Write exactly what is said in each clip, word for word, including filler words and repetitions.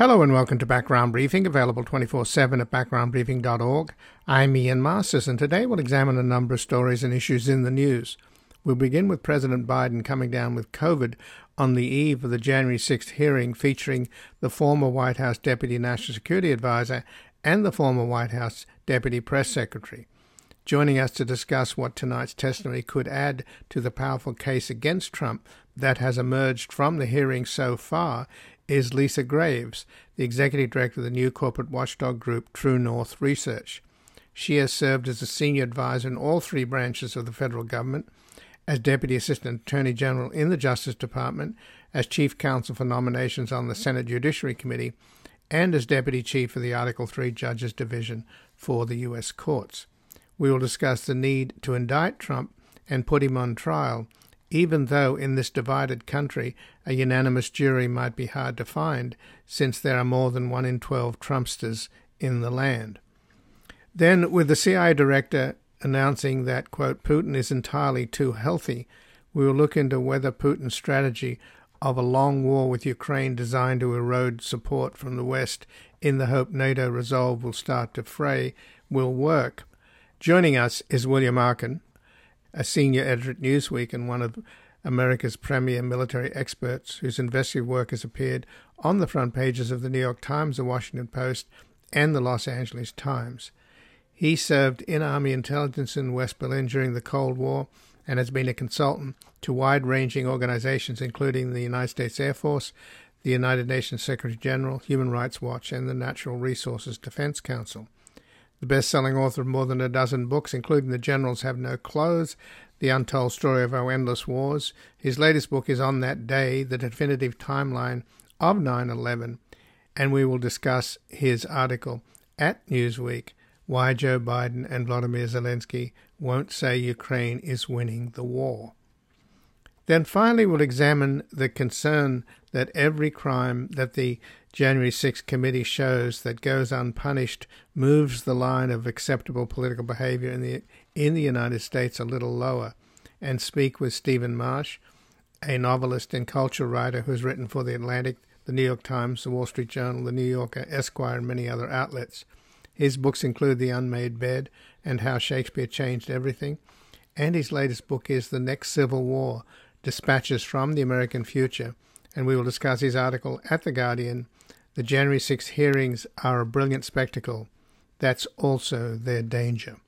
Hello and welcome to Background Briefing, available twenty-four seven at background briefing dot org. I'm Ian Masters, and today we'll examine a number of stories and issues in the news. We'll begin with President Biden coming down with COVID on the eve of the January sixth hearing featuring the former White House Deputy National Security Advisor and the former White House Deputy Press Secretary. Joining us to discuss what tonight's testimony could add to the powerful case against Trump that has emerged from the hearing so far is Lisa Graves, the Executive Director of the new corporate watchdog group True North Research. She has served as a senior advisor in all three branches of the federal government, as Deputy Assistant Attorney General in the Justice Department, as Chief Counsel for Nominations on the Senate Judiciary Committee, and as Deputy Chief of the Article three Judges Division for the U S Courts. We will discuss the need to indict Trump and put him on trial, even though in this divided country a unanimous jury might be hard to find, since there are more than one in twelve Trumpsters in the land. Then, with the C I A director announcing that, quote, Putin is entirely too healthy, we will look into whether Putin's strategy of a long war with Ukraine designed to erode support from the West in the hope NATO resolve will start to fray will work. Joining us is William Arkin, a senior editor at Newsweek and one of America's premier military experts, whose investigative work has appeared on the front pages of the New York Times, the Washington Post, and the Los Angeles Times. He served in Army intelligence in West Berlin during the Cold War and has been a consultant to wide-ranging organizations, including the United States Air Force, the United Nations Secretary General, Human Rights Watch, and the Natural Resources Defense Council. The best-selling author of more than a dozen books, including The Generals Have No Clothes, The Untold Story of Our Endless Wars. His latest book is On That Day, The Definitive Timeline of nine eleven, and we will discuss his article at Newsweek, Why Joe Biden and Volodymyr Zelensky Won't Say Ukraine Is Winning the War. Then finally, we'll examine the concern that every crime that the January sixth committee shows that goes unpunished moves the line of acceptable political behavior in the in the United States a little lower, and speak with Stephen Marche, a novelist and culture writer who has written for The Atlantic, The New York Times, The Wall Street Journal, The New Yorker, Esquire, and many other outlets. His books include The Unmade Bed and How Shakespeare Changed Everything, and his latest book is The Next Civil War, Dispatches from the American Future, and we will discuss his article at The Guardian, The January sixth Hearings Are a Brilliant Spectacle. That's also their danger.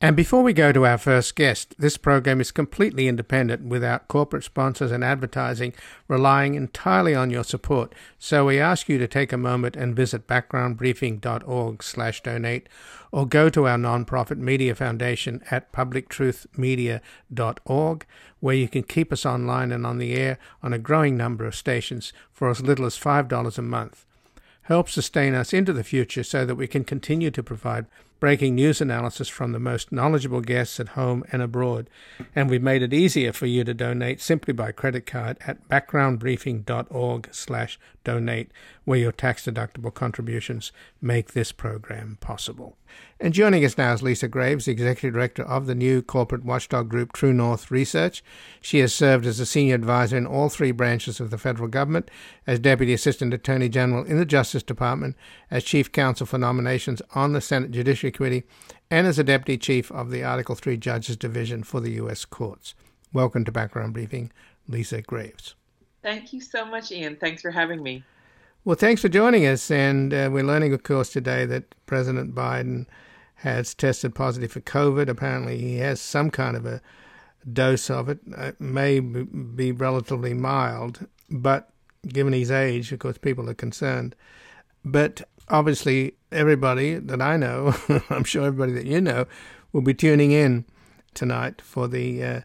And before we go to our first guest, this program is completely independent without corporate sponsors and advertising, relying entirely on your support. So we ask you to take a moment and visit background briefing dot org slash donate or go to our nonprofit media foundation at public truth media dot org, where you can keep us online and on the air on a growing number of stations for as little as five dollars a month. Help sustain us into the future so that we can continue to provide breaking news analysis from the most knowledgeable guests at home and abroad. And we've made it easier for you to donate simply by credit card at background briefing dot org slash donate, where your tax-deductible contributions make this program possible. And joining us now is Lisa Graves, the Executive Director of the new corporate watchdog group True North Research. She has served as a senior advisor in all three branches of the federal government, as Deputy Assistant Attorney General in the Justice Department, as Chief Counsel for Nominations on the Senate Judiciary Committee, and as a Deputy Chief of the Article three Judges Division for the U S Courts. Welcome to Background Briefing, Lisa Graves. Thank you so much, Ian. Thanks for having me. Well, thanks for joining us. And uh, we're learning, of course, today that President Biden has tested positive for COVID. Apparently, he has some kind of a dose of it. It may be relatively mild, but given his age, of course, people are concerned. But obviously, everybody that I know, I'm sure everybody that you know, will be tuning in tonight for the uh,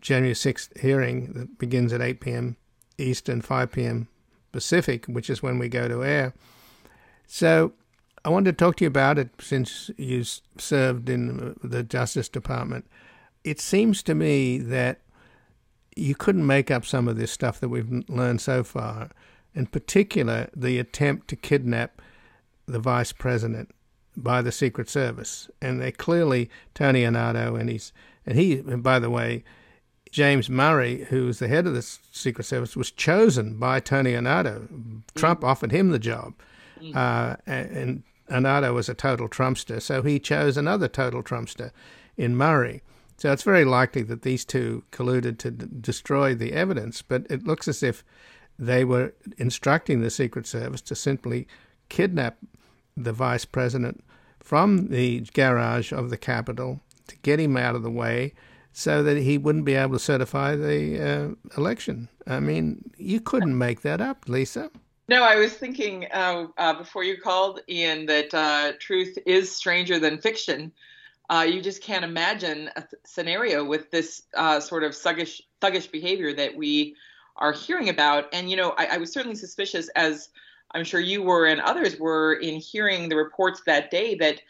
January sixth hearing that begins at eight p.m. Eastern, five p.m. Pacific, which is when we go to air. So I wanted to talk to you about it since you served in the Justice Department. It seems to me that you couldn't make up some of this stuff that we've learned so far, in particular the attempt to kidnap the vice president by the Secret Service. And they clearly, Tony Ornato, and he's, and he, and by the way, James Murray, who was the head of the Secret Service, was chosen by Tony Ornato. Mm. Trump offered him the job. Mm. Uh, and Ornato was a total Trumpster, so he chose another total Trumpster in Murray. So it's very likely that these two colluded to d- destroy the evidence, but it looks as if they were instructing the Secret Service to simply kidnap the vice president from the garage of the Capitol to get him out of the way so that he wouldn't be able to certify the uh, election. I mean, you couldn't make that up, Lisa. No, I was thinking uh, uh, before you called, Ian, that uh, truth is stranger than fiction. Uh, you just can't imagine a th- scenario with this uh, sort of thuggish, thuggish behavior that we are hearing about. And, you know, I, I was certainly suspicious, as I'm sure you were and others were, in hearing the reports that day that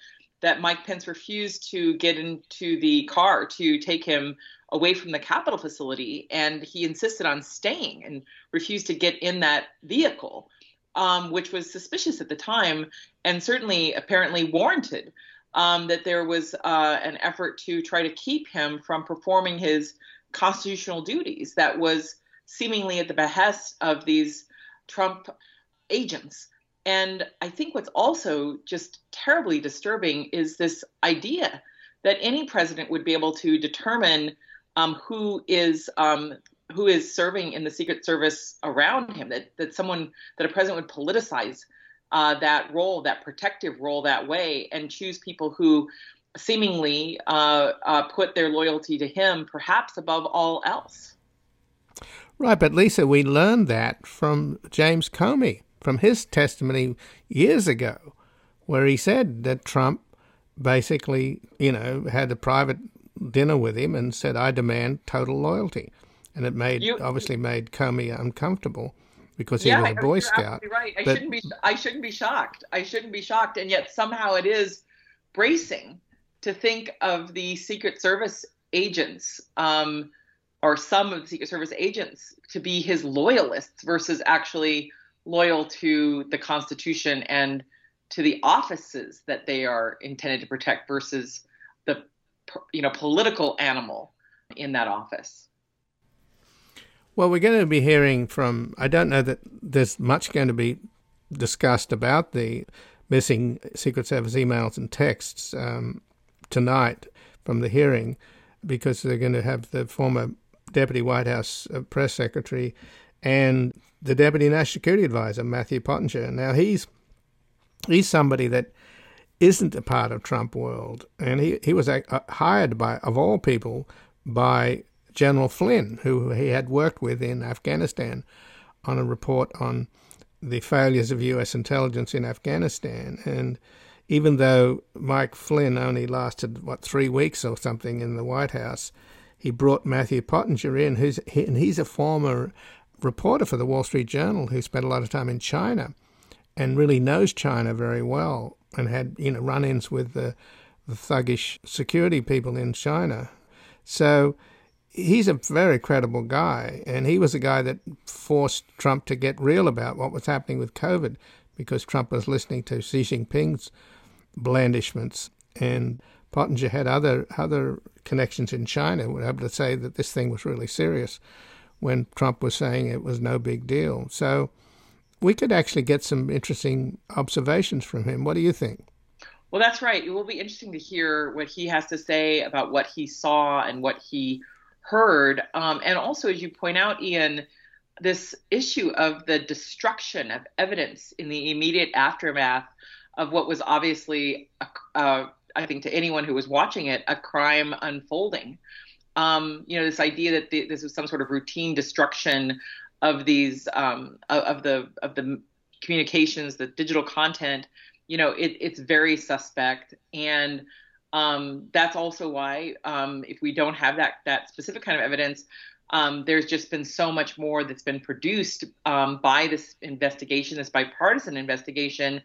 that Mike Pence refused to get into the car to take him away from the Capitol facility, and he insisted on staying and refused to get in that vehicle, um, which was suspicious at the time and certainly apparently warranted, um, that there was uh, an effort to try to keep him from performing his constitutional duties that was seemingly at the behest of these Trump agents. And I think what's also just terribly disturbing is this idea that any president would be able to determine um, who is um, who is serving in the Secret Service around him, that that someone, that a president would politicize uh, that role, that protective role that way, and choose people who seemingly uh, uh, put their loyalty to him perhaps above all else. Right, but Lisa, we learned that from James Comey, from his testimony years ago, where he said that Trump basically, you know, had a private dinner with him and said, I demand total loyalty. And it made you, obviously made Comey uncomfortable because he yeah, was a Boy Scout. You're right. I, but, shouldn't be, I shouldn't be shocked. I shouldn't be shocked. And yet somehow it is bracing to think of the Secret Service agents um, or some of the Secret Service agents to be his loyalists versus actually loyal to the Constitution and to the offices that they are intended to protect versus the, you know, political animal in that office. Well, we're going to be hearing from, I don't know that there's much going to be discussed about the missing Secret Service emails and texts um, tonight from the hearing, because they're going to have the former Deputy White House Press Secretary and the Deputy National Security Advisor, Matthew Pottinger. Now, he's he's somebody that isn't a part of Trump world. And he, he was a, a, hired by, of all people, by General Flynn, who he had worked with in Afghanistan on a report on the failures of U S intelligence in Afghanistan. And even though Mike Flynn only lasted, what, three weeks or something in the White House, he brought Matthew Pottinger in, who's he, and he's a former reporter for the Wall Street Journal who spent a lot of time in China and really knows China very well and had, you know, run-ins with the, the thuggish security people in China. So he's a very credible guy, and he was a guy that forced Trump to get real about what was happening with COVID, because Trump was listening to Xi Jinping's blandishments, and Pottinger had other other connections in China who were able to say that this thing was really serious when Trump was saying it was no big deal. So we could actually get some interesting observations from him. What do you think? Well, that's right. It will be interesting to hear what he has to say about what he saw and what he heard. Um, and also, as you point out, Ian, this issue of the destruction of evidence in the immediate aftermath of what was obviously, uh, I think to anyone who was watching it, a crime unfolding. Um, you know, this idea that the, this was some sort of routine destruction of these um, of the of the communications, the digital content, you know, it, it's very suspect. And um, that's also why um, if we don't have that that specific kind of evidence, um, there's just been so much more that's been produced um, by this investigation, this bipartisan investigation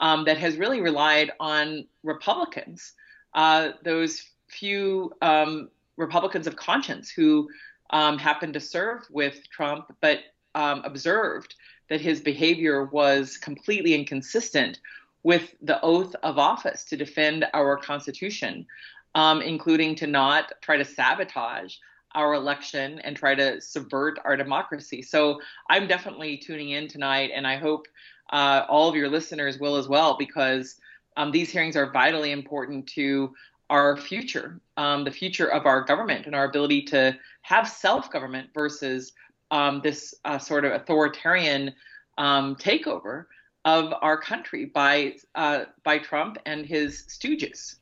um, that has really relied on Republicans, uh, those few um Republicans of conscience who um, happened to serve with Trump, but um, observed that his behavior was completely inconsistent with the oath of office to defend our Constitution, um, including to not try to sabotage our election and try to subvert our democracy. So I'm definitely tuning in tonight, and I hope uh, all of your listeners will as well, because um, these hearings are vitally important to our future, um, the future of our government and our ability to have self-government versus um, this uh, sort of authoritarian um, takeover of our country by uh, by Trump and his stooges.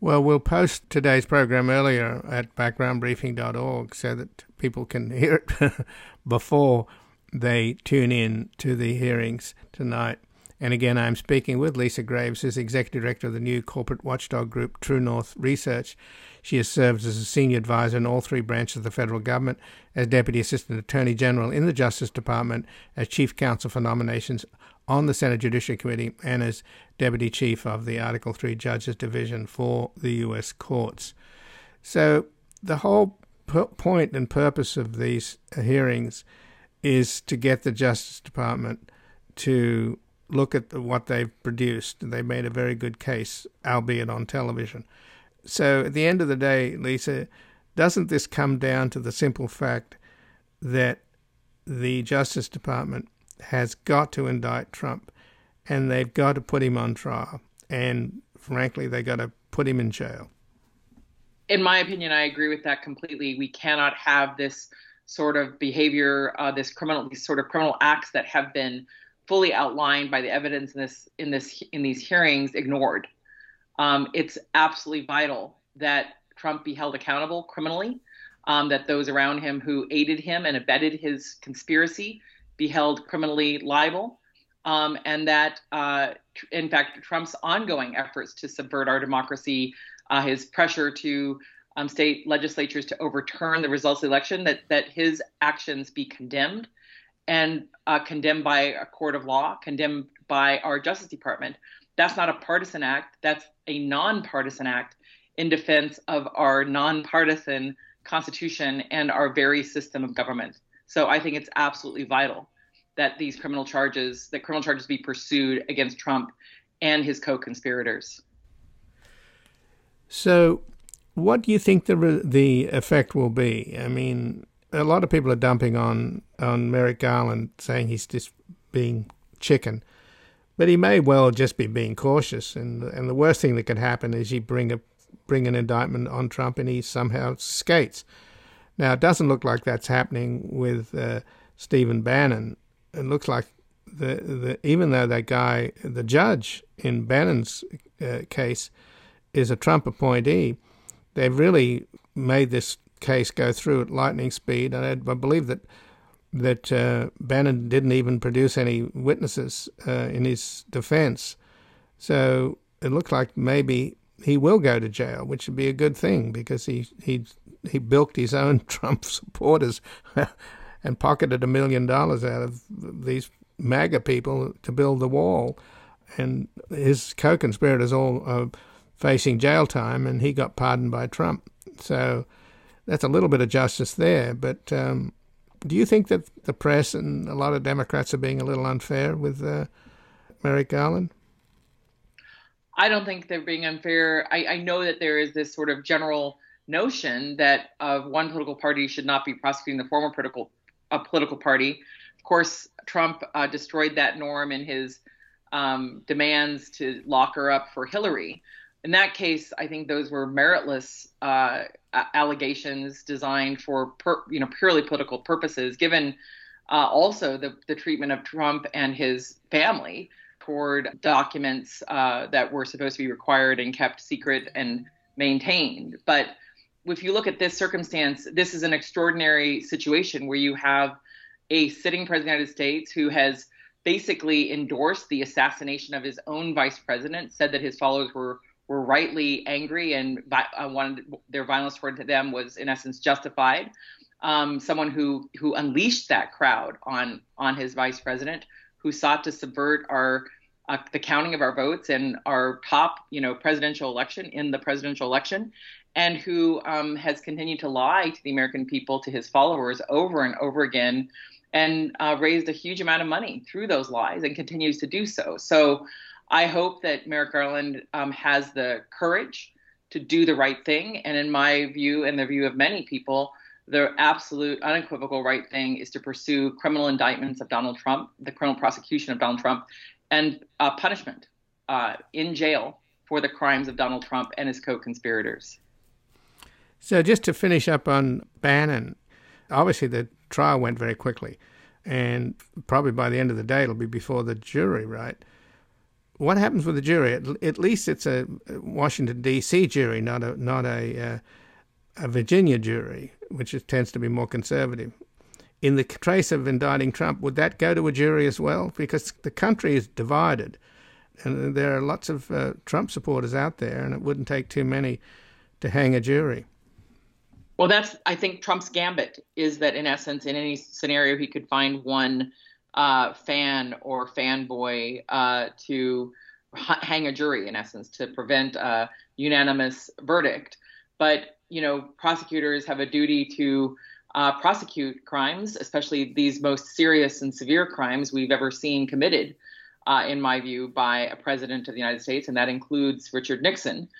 Well, we'll post today's program earlier at background briefing dot org so that people can hear it before they tune in to the hearings tonight. And again, I'm speaking with Lisa Graves, who's Executive Director of the new corporate watchdog group, True North Research. She has served as a senior advisor in all three branches of the federal government, as Deputy Assistant Attorney General in the Justice Department, as Chief Counsel for Nominations on the Senate Judiciary Committee, and as Deputy Chief of the Article three Judges Division for the U S Courts. So the whole p- point and purpose of these hearings is to get the Justice Department to look at the, what they've produced. They made a very good case, albeit on television. So at the end of the day, Lisa, doesn't this come down to the simple fact that the Justice Department has got to indict Trump, and they've got to put him on trial, and frankly, they got to put him in jail? In my opinion, I agree with that completely. We cannot have this sort of behavior, uh, this criminal, these sort of criminal acts that have been fully outlined by the evidence in this, in this, in these hearings, ignored. Um, it's absolutely vital that Trump be held accountable criminally, um, that those around him who aided him and abetted his conspiracy be held criminally liable, um, and that, uh, tr- in fact, Trump's ongoing efforts to subvert our democracy, uh, his pressure to um, state legislatures to overturn the results of the election, that that his actions be condemned, and uh, condemned by a court of law, condemned by our Justice Department. That's not a partisan act. That's a nonpartisan act in defense of our nonpartisan Constitution and our very system of government. So I think it's absolutely vital that these criminal charges, that criminal charges be pursued against Trump and his co-conspirators. So what do you think the re- the effect will be? I mean, a lot of people are dumping on, on Merrick Garland, saying he's just being chicken. But he may well just be being cautious, and and the worst thing that could happen is you bring a bring an indictment on Trump and he somehow skates. Now, it doesn't look like that's happening with uh, Stephen Bannon. It looks like the, the even though that guy, the judge in Bannon's uh, case, is a Trump appointee, they've really made this case go through at lightning speed, and I, I believe that that uh, Bannon didn't even produce any witnesses uh, in his defense. So it looks like maybe he will go to jail, which would be a good thing, because he he he bilked his own Trump supporters and pocketed a million dollars out of these MAGA people to build the wall, and his co-conspirators all are facing jail time, and he got pardoned by Trump. So that's a little bit of justice there. But um, do you think that the press and a lot of Democrats are being a little unfair with uh, Merrick Garland? I don't think they're being unfair. I, I know that there is this sort of general notion that of uh, one political party should not be prosecuting the former political uh, political party. Of course, Trump uh, destroyed that norm in his um, demands to lock her up for Hillary. In that case, I think those were meritless uh, allegations designed for per, you know purely political purposes, given uh, also the, the treatment of Trump and his family toward documents uh, that were supposed to be required and kept secret and maintained. But if you look at this circumstance, this is an extraordinary situation where you have a sitting president of the United States who has basically endorsed the assassination of his own vice president, said that his followers were were rightly angry and uh, wanted, their violence toward them was in essence justified. Um, someone who who unleashed that crowd on on his vice president, who sought to subvert our uh, the counting of our votes and our top you know presidential election in the presidential election, and who um, has continued to lie to the American people, to his followers, over and over again, and uh, raised a huge amount of money through those lies and continues to do so. So I hope that Merrick Garland um, has the courage to do the right thing. And in my view, and the view of many people, the absolute unequivocal right thing is to pursue criminal indictments of Donald Trump, the criminal prosecution of Donald Trump, and uh, punishment uh, in jail for the crimes of Donald Trump and his co-conspirators. So just to finish up on Bannon, obviously the trial went very quickly, and probably by the end of the day it'll be before the jury, right? What happens with the jury? At, at least it's a Washington, D C jury, not a not a, uh, a Virginia jury, which is, tends to be more conservative. In the case of indicting Trump, would that go to a jury as well? Because the country is divided, and there are lots of uh, Trump supporters out there, and it wouldn't take too many to hang a jury. Well, that's, I think, Trump's gambit, is that, in essence, in any scenario, he could find one uh, fan or fanboy uh, to h- hang a jury, in essence, to prevent a unanimous verdict. But, you know, prosecutors have a duty to uh, prosecute crimes, especially these most serious and severe crimes we've ever seen committed, uh, in my view, by a president of the United States, and that includes Richard Nixon.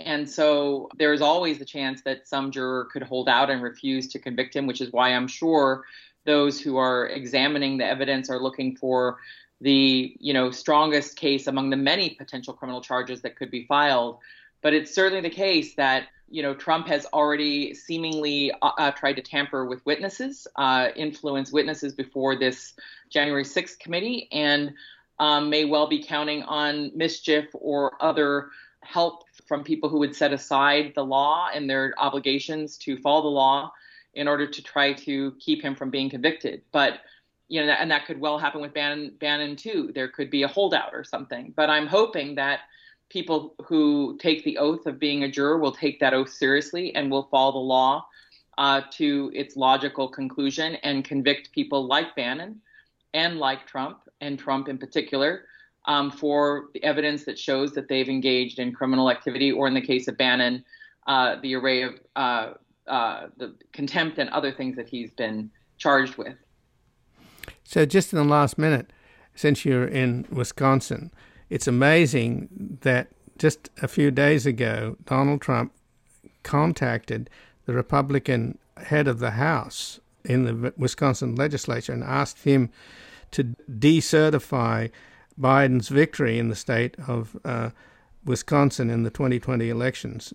And so there is always the chance that some juror could hold out and refuse to convict him, which is why I'm sure those who are examining the evidence are looking for the, you know, strongest case among the many potential criminal charges that could be filed. But it's certainly the case that, you know, Trump has already seemingly uh, tried to tamper with witnesses, uh, influence witnesses before this January sixth committee, and um, may well be counting on mischief or other help from people who would set aside the law and their obligations to follow the law in order to try to keep him from being convicted. But, you know, and that could well happen with Bannon, Bannon too. There could be a holdout or something. But I'm hoping that people who take the oath of being a juror will take that oath seriously and will follow the law uh, to its logical conclusion and convict people like Bannon and like Trump, and Trump in particular, Um, for the evidence that shows that they've engaged in criminal activity, or in the case of Bannon, uh, the array of uh, uh, the contempt and other things that he's been charged with. So just in the last minute, since you're in Wisconsin, it's amazing that just a few days ago, Donald Trump contacted the Republican head of the House in the Wisconsin legislature and asked him to decertify Biden's victory in the state of uh, Wisconsin in the twenty twenty elections.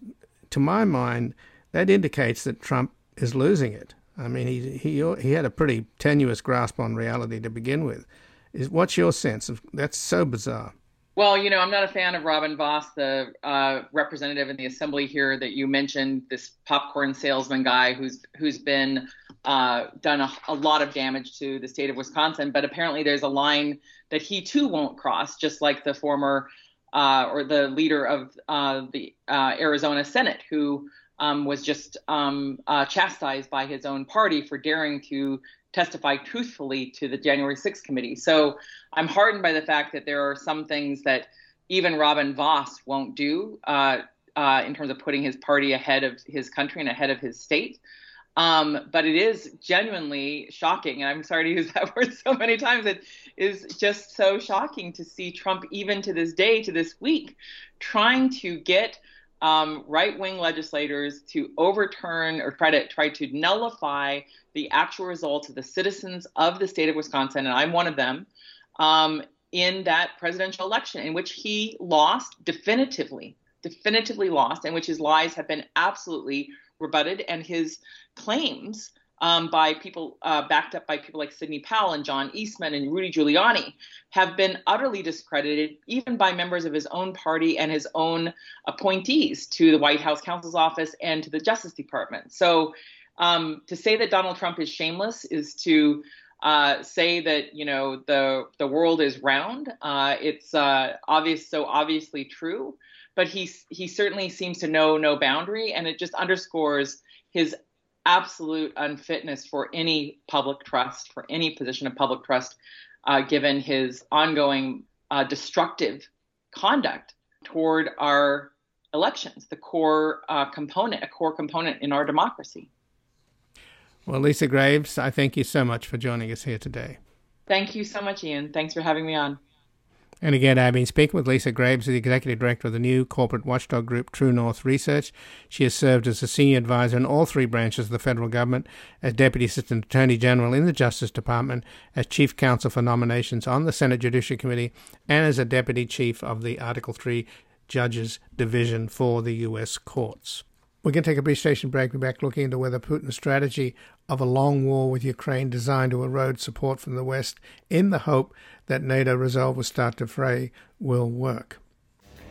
To my mind, that indicates that Trump is losing it. I mean, he he he had a pretty tenuous grasp on reality to begin with. Is what's your sense of that's so bizarre? Well, you know, I'm not a fan of Robin Voss, the uh, representative in the assembly here that you mentioned, this popcorn salesman guy who's who's been uh, done a, a lot of damage to the state of Wisconsin. But apparently there's a line that he too won't cross, just like the former uh, or the leader of uh, the uh, Arizona Senate, who um, was just um, uh, chastised by his own party for daring to testify truthfully to the January sixth committee. So I'm heartened by the fact that there are some things that even Robin Voss won't do uh, uh, in terms of putting his party ahead of his country and ahead of his state. Um, but it is genuinely shocking, and I'm sorry to use that word so many times, it is just so shocking to see Trump, even to this day, to this week, trying to get Um, right-wing legislators to overturn or try to try to nullify the actual results of the citizens of the state of Wisconsin, and I'm one of them, um, in that presidential election in which he lost definitively, definitively lost, in which his lies have been absolutely rebutted, and his claims um, by people uh, backed up by people like Sidney Powell and John Eastman and Rudy Giuliani have been utterly discredited, even by members of his own party and his own appointees to the White House counsel's office and to the Justice Department. So um, to say that Donald Trump is shameless is to uh, say that, you know, the the world is round. Uh, it's uh, obvious, so obviously true, but he, he certainly seems to know no boundary, and it just underscores his absolute unfitness for any public trust, for any position of public trust, uh, given his ongoing uh, destructive conduct toward our elections, the core uh, component, a core component in our democracy. Well, Lisa Graves, I thank you so much for joining us here today. Thank you so much, Ian. Thanks for having me on. And again, I've been speaking with Lisa Graves, the Executive Director of the new corporate watchdog group True North Research. She has served as a senior advisor in all three branches of the federal government, as Deputy Assistant Attorney General in the Justice Department, as Chief Counsel for Nominations on the Senate Judiciary Committee, and as a Deputy Chief of the Article three Judges Division for the U S Courts. We're going to take a brief station break. We're back looking into whether Putin's strategy of a long war with Ukraine designed to erode support from the West in the hope that NATO resolve will start to fray will work.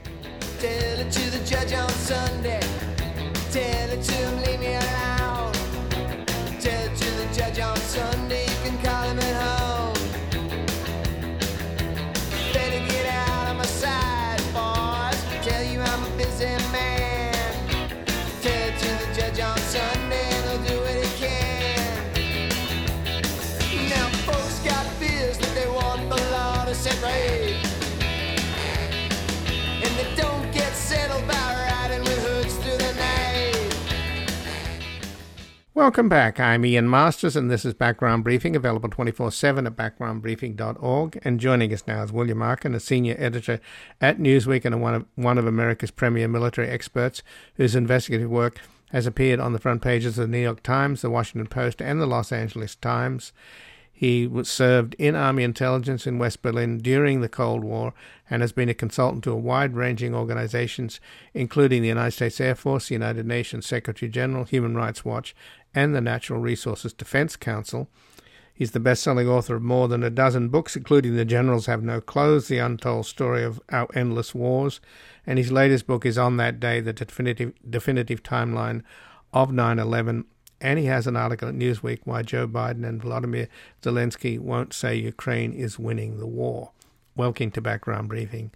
Tell it to the judge on Sunday. Tell it to him, leave me alone. Tell it to the judge on Sunday. You can call him at home. Better get out of my side, boys. Tell you I'm a busy man. Welcome back. I'm Ian Masters, and this is Background Briefing, available twenty-four seven at background briefing dot org. And joining us now is William Arkin, a senior editor at Newsweek and one of, one of America's premier military experts, whose investigative work has appeared on the front pages of the New York Times, the Washington Post, and the Los Angeles Times. He was served in Army intelligence in West Berlin during the Cold War and has been a consultant to a wide-ranging organizations, including the United States Air Force, the United Nations Secretary General, Human Rights Watch, and the Natural Resources Defense Council. He's the best-selling author of more than a dozen books, including The Generals Have No Clothes, The Untold Story of Our Endless Wars, and his latest book is On That Day, The Definitive, Definitive Timeline of nine eleven. And he has an article at Newsweek, Why Joe Biden and Volodymyr Zelensky Won't Say Ukraine Is Winning the War. Welcome to Background Briefing,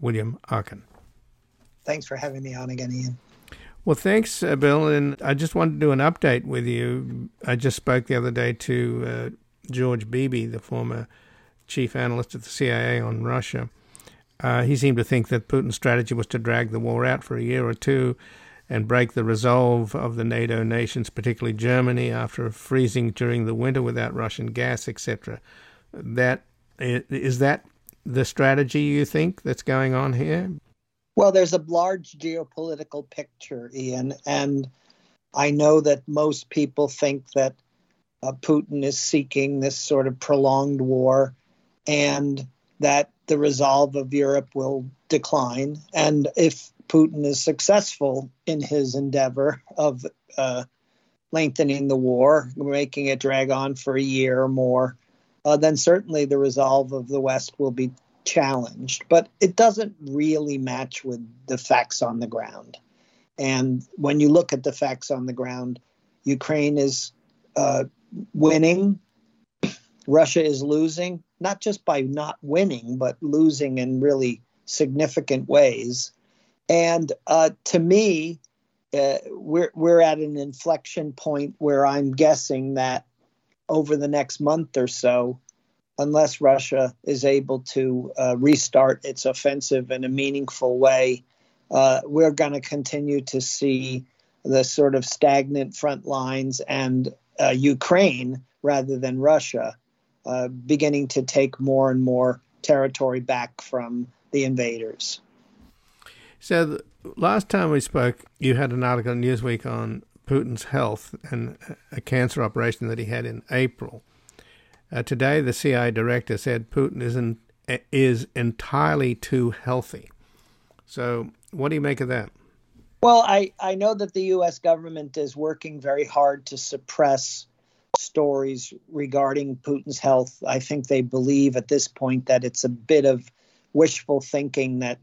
William Arkin. Thanks for having me on again, Ian. Well, thanks, Bill. And I just wanted to do an update with you. I just spoke the other day to uh, George Beebe, the former chief analyst at the C I A on Russia. Uh, he seemed to think that Putin's strategy was to drag the war out for a year or two and break the resolve of the NATO nations, particularly Germany, after freezing during the winter without Russian gas, et cetera. That, is that the strategy you think that's going on here? Well, there's a large geopolitical picture, Ian, and I know that most people think that uh, Putin is seeking this sort of prolonged war and that the resolve of Europe will decline. And if Putin is successful in his endeavor of uh, lengthening the war, making it drag on for a year or more, uh, then certainly the resolve of the West will be challenged. But it doesn't really match with the facts on the ground. And when you look at the facts on the ground, Ukraine is uh, winning. Russia is losing, not just by not winning, but losing in really significant ways. And uh, to me, uh, we're we're at an inflection point where I'm guessing that over the next month or so, unless Russia is able to uh, restart its offensive in a meaningful way, uh, we're going to continue to see the sort of stagnant front lines and uh, Ukraine, rather than Russia, uh, beginning to take more and more territory back from the invaders. So the last time we spoke, you had an article in Newsweek on Putin's health and a cancer operation that he had in April. Uh, today, the C I A director said Putin is, in, is entirely too healthy. So what do you make of that? Well, I, I know that the U S government is working very hard to suppress stories regarding Putin's health. I think they believe at this point that it's a bit of wishful thinking that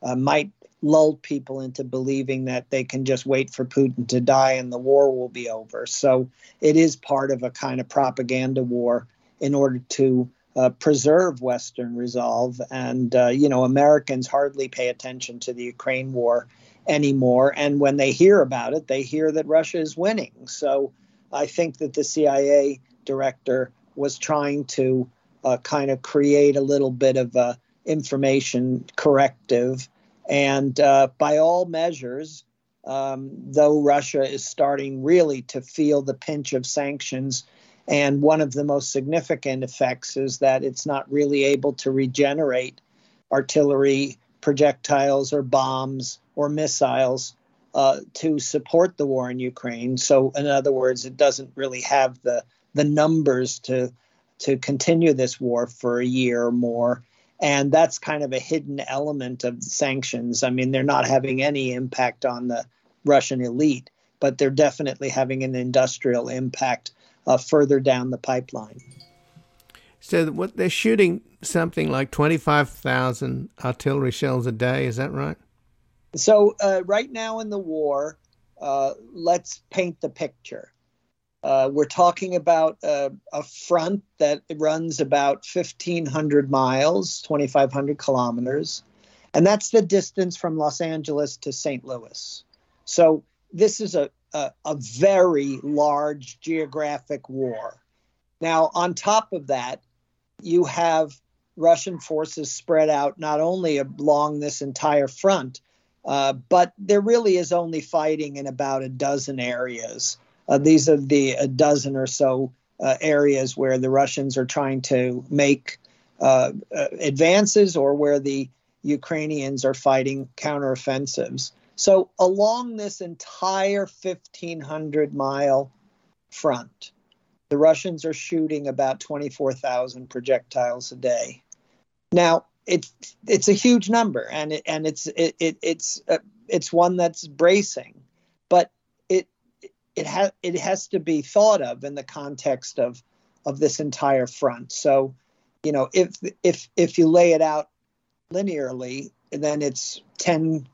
uh, might lull people into believing that they can just wait for Putin to die and the war will be over. So it is part of a kind of propaganda war in order to uh, preserve Western resolve. And, uh, you know, Americans hardly pay attention to the Ukraine war anymore. And when they hear about it, they hear that Russia is winning. So I think that the C I A director was trying to uh, kind of create a little bit of a information corrective. And uh, by all measures, um, though Russia is starting really to feel the pinch of sanctions, and one of the most significant effects is that it's not really able to regenerate artillery, projectiles or bombs or missiles uh, to support the war in Ukraine. So in other words, it doesn't really have the the numbers to to continue this war for a year or more. And that's kind of a hidden element of sanctions. I mean, they're not having any impact on the Russian elite, but they're definitely having an industrial impact uh, further down the pipeline. So what they're shooting something like twenty-five thousand artillery shells a day, is that right? So uh, right now in the war, uh, let's paint the picture. Uh, we're talking about uh, a front that runs about fifteen hundred miles, twenty-five hundred kilometers, and that's the distance from Los Angeles to Saint Louis. So this is a, a, a very large geographic war. Now, on top of that, you have Russian forces spread out not only along this entire front, uh, but there really is only fighting in about a dozen areas. Uh, these are the a dozen or so uh, areas where the Russians are trying to make uh, uh, advances or where the Ukrainians are fighting counteroffensives. So along this entire fifteen hundred mile front, the Russians are shooting about twenty-four thousand projectiles a day. Now, it, it's a huge number, and it, and it's it, it it's uh, it's one that's bracing, but It has it has to be thought of in the context of of this entire front. So, you know, if if if you lay it out linearly, then it's ten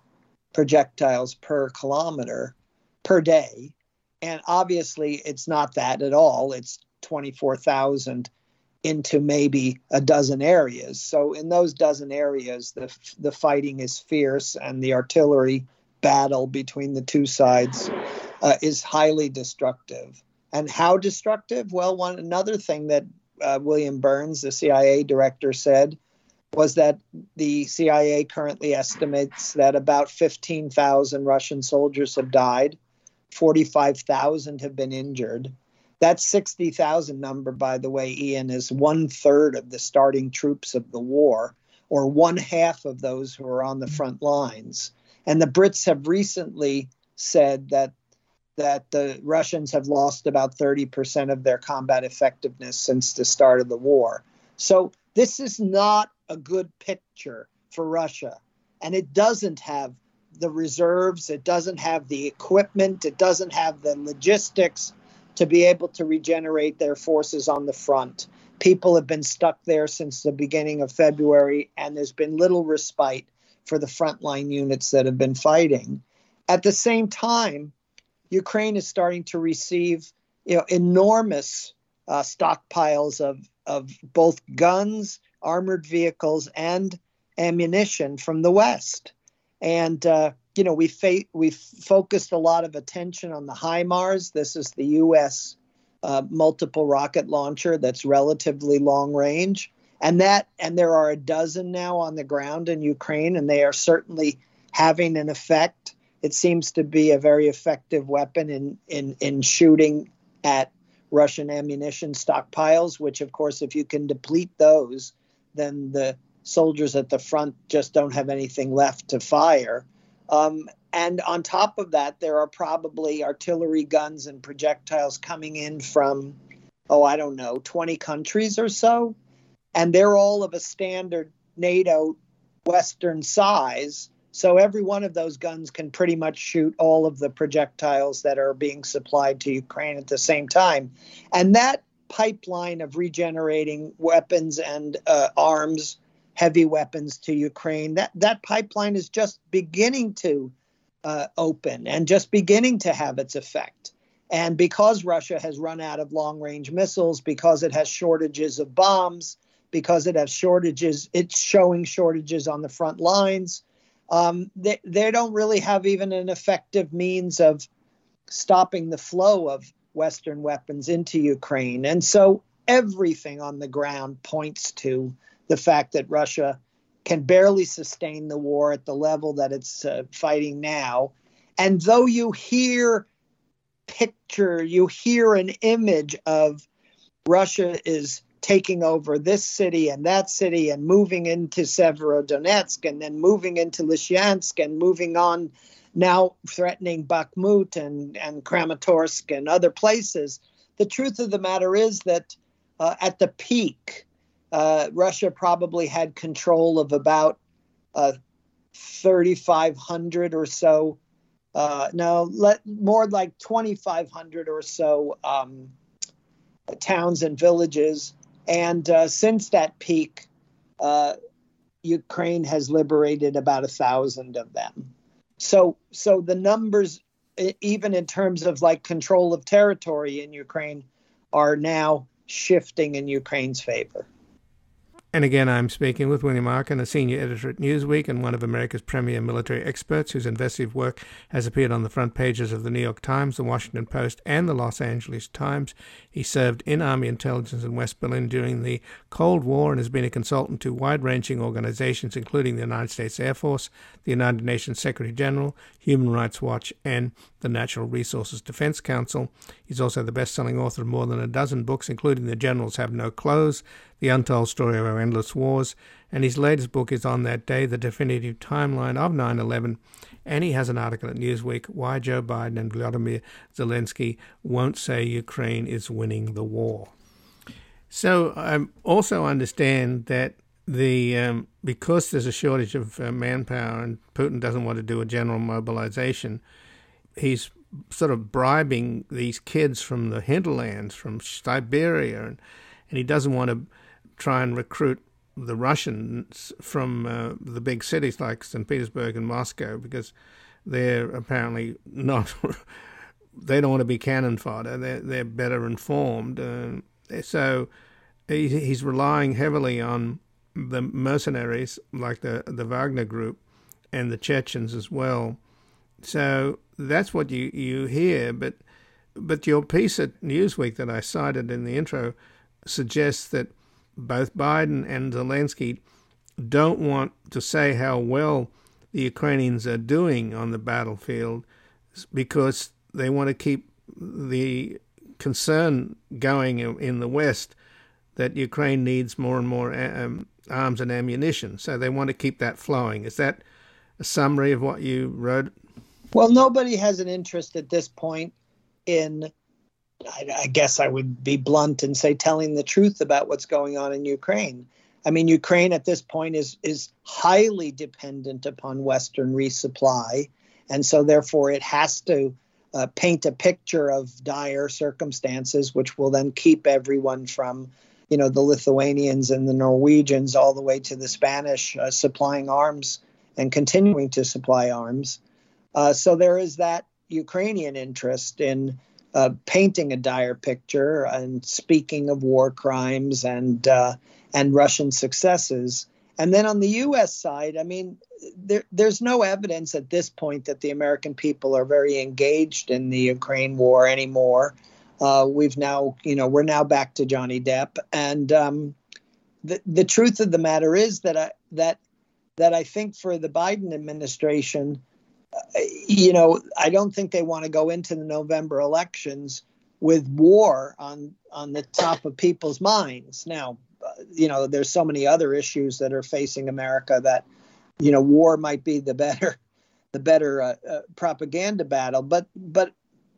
projectiles per kilometer per day, and obviously it's not that at all. It's twenty-four thousand into maybe a dozen areas. So in those dozen areas, the the fighting is fierce, and the artillery battle between the two sides Uh, is highly destructive. And how destructive? Well, one another thing that uh, William Burns, the C I A director, said was that the C I A currently estimates that about fifteen thousand Russian soldiers have died, forty-five thousand have been injured. That sixty thousand number, by the way, Ian, is one third of the starting troops of the war, or one half of those who are on the front lines. And the Brits have recently said that that the Russians have lost about thirty percent of their combat effectiveness since the start of the war. So this is not a good picture for Russia. And it doesn't have the reserves, it doesn't have the equipment, it doesn't have the logistics to be able to regenerate their forces on the front. People have been stuck there since the beginning of February, and there's been little respite for the frontline units that have been fighting. At the same time, Ukraine is starting to receive, you know, enormous uh, stockpiles of, of both guns, armored vehicles, and ammunition from the West. And, uh, you know, we fa- we focused a lot of attention on the HIMARS. This is the U S uh, multiple rocket launcher that's relatively long range. And that and there are a dozen now on the ground in Ukraine, and they are certainly having an effect. It seems to be a very effective weapon in, in, in shooting at Russian ammunition stockpiles, which, of course, if you can deplete those, then the soldiers at the front just don't have anything left to fire. Um, and on top of that, there are probably artillery guns and projectiles coming in from, oh, I don't know, twenty countries or so. And they're all of a standard NATO Western size. So every one of those guns can pretty much shoot all of the projectiles that are being supplied to Ukraine at the same time. And that pipeline of regenerating weapons and uh, arms, heavy weapons to Ukraine, that, that pipeline is just beginning to uh, open and just beginning to have its effect. And because Russia has run out of long-range missiles, because it has shortages of bombs, because it has shortages, it's showing shortages on the front lines, Um, they, they don't really have even an effective means of stopping the flow of Western weapons into Ukraine. And so everything on the ground points to the fact that Russia can barely sustain the war at the level that it's uh, fighting now. And though you hear picture, you hear an image of Russia is taking over this city and that city and moving into Severodonetsk and then moving into Lysychansk and moving on, now threatening Bakhmut and, and Kramatorsk and other places. The truth of the matter is that uh, at the peak, uh, Russia probably had control of about uh, thirty-five hundred or so, uh, no, let, more like twenty-five hundred or so um, towns and villages. And uh, since that peak, uh, Ukraine has liberated about a thousand of them. So, so the numbers, even in terms of like control of territory in Ukraine, are now shifting in Ukraine's favor. And again, I'm speaking with William Arkin, a senior editor at Newsweek and one of America's premier military experts, whose investigative work has appeared on the front pages of the New York Times, the Washington Post, and the Los Angeles Times. He served in Army intelligence in West Berlin during the Cold War and has been a consultant to wide-ranging organizations, including the United States Air Force, the United Nations Secretary General, Human Rights Watch, and the Natural Resources Defense Council. He's also the best-selling author of more than a dozen books, including The Generals Have No Clothes, The Untold Story of Our Endless Wars, and his latest book is On That Day, The Definitive Timeline of nine eleven, and he has an article at Newsweek, Why Joe Biden and Volodymyr Zelensky Won't Say Ukraine Is Winning the War. So I also understand that the um, because there's a shortage of uh, manpower and Putin doesn't want to do a general mobilization, he's sort of bribing these kids from the hinterlands, from Siberia, and, and he doesn't want to try and recruit the Russians from uh, the big cities like Saint Petersburg and Moscow, because they're apparently not, they don't want to be cannon fodder, they're, they're better informed. Uh, so he, he's relying heavily on the mercenaries like the, the Wagner group and the Chechens as well. So that's what you, you hear, but but your piece at Newsweek that I cited in the intro suggests that both Biden and Zelensky don't want to say how well the Ukrainians are doing on the battlefield because they want to keep the concern going in the West that Ukraine needs more and more um, arms and ammunition. So they want to keep that flowing. Is that a summary of what you wrote? Well, nobody has an interest at this point in, I, I guess I would be blunt and say, telling the truth about what's going on in Ukraine. I mean, Ukraine at this point is is highly dependent upon Western resupply, and so therefore it has to uh, paint a picture of dire circumstances, which will then keep everyone from, you know, the Lithuanians and the Norwegians all the way to the Spanish uh, supplying arms and continuing to supply arms. Uh, so there is that Ukrainian interest in uh, painting a dire picture and speaking of war crimes and uh, and Russian successes. And then on the U S side, I mean, there, there's no evidence at this point that the American people are very engaged in the Ukraine war anymore. Uh, we've now, you know, we're now back to Johnny Depp. And um, the the truth of the matter is that I, that that I think for the Biden administration, you know, I don't think they want to go into the November elections with war on on the top of people's minds. Now, you know, there's so many other issues that are facing America that, you know, war might be the better the better uh, uh, propaganda battle. But but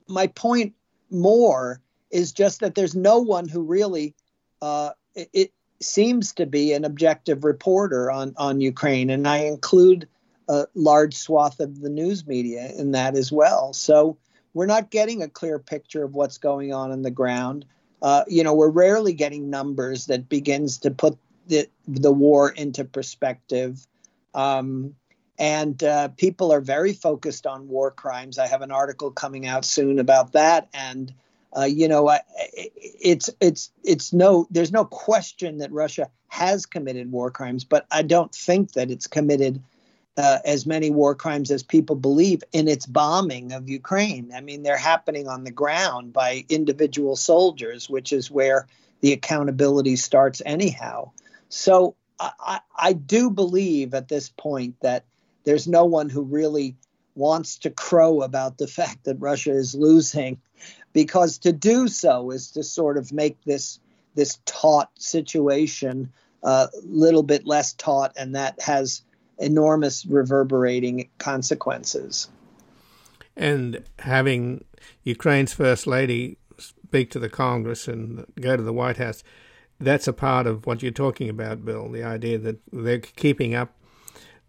my point more is just that there's no one who really uh, it, it seems to be an objective reporter on on Ukraine, and I include a large swath of the news media in that as well. So we're not getting a clear picture of what's going on on the ground. Uh, you know, we're rarely getting numbers that begins to put the, the war into perspective. Um, and uh, people are very focused on war crimes. I have an article coming out soon about that. And, uh, you know, I, it's it's it's no there's no question that Russia has committed war crimes, but I don't think that it's committed Uh, as many war crimes as people believe in its bombing of Ukraine. I mean, they're happening on the ground by individual soldiers, which is where the accountability starts anyhow. So I, I do believe at this point that there's no one who really wants to crow about the fact that Russia is losing, because to do so is to sort of make this this taut situation a uh, little bit less taut, and that has enormous reverberating consequences. And having Ukraine's First Lady speak to the Congress and go to the White House, that's a part of what you're talking about, Bill, the idea that they're keeping up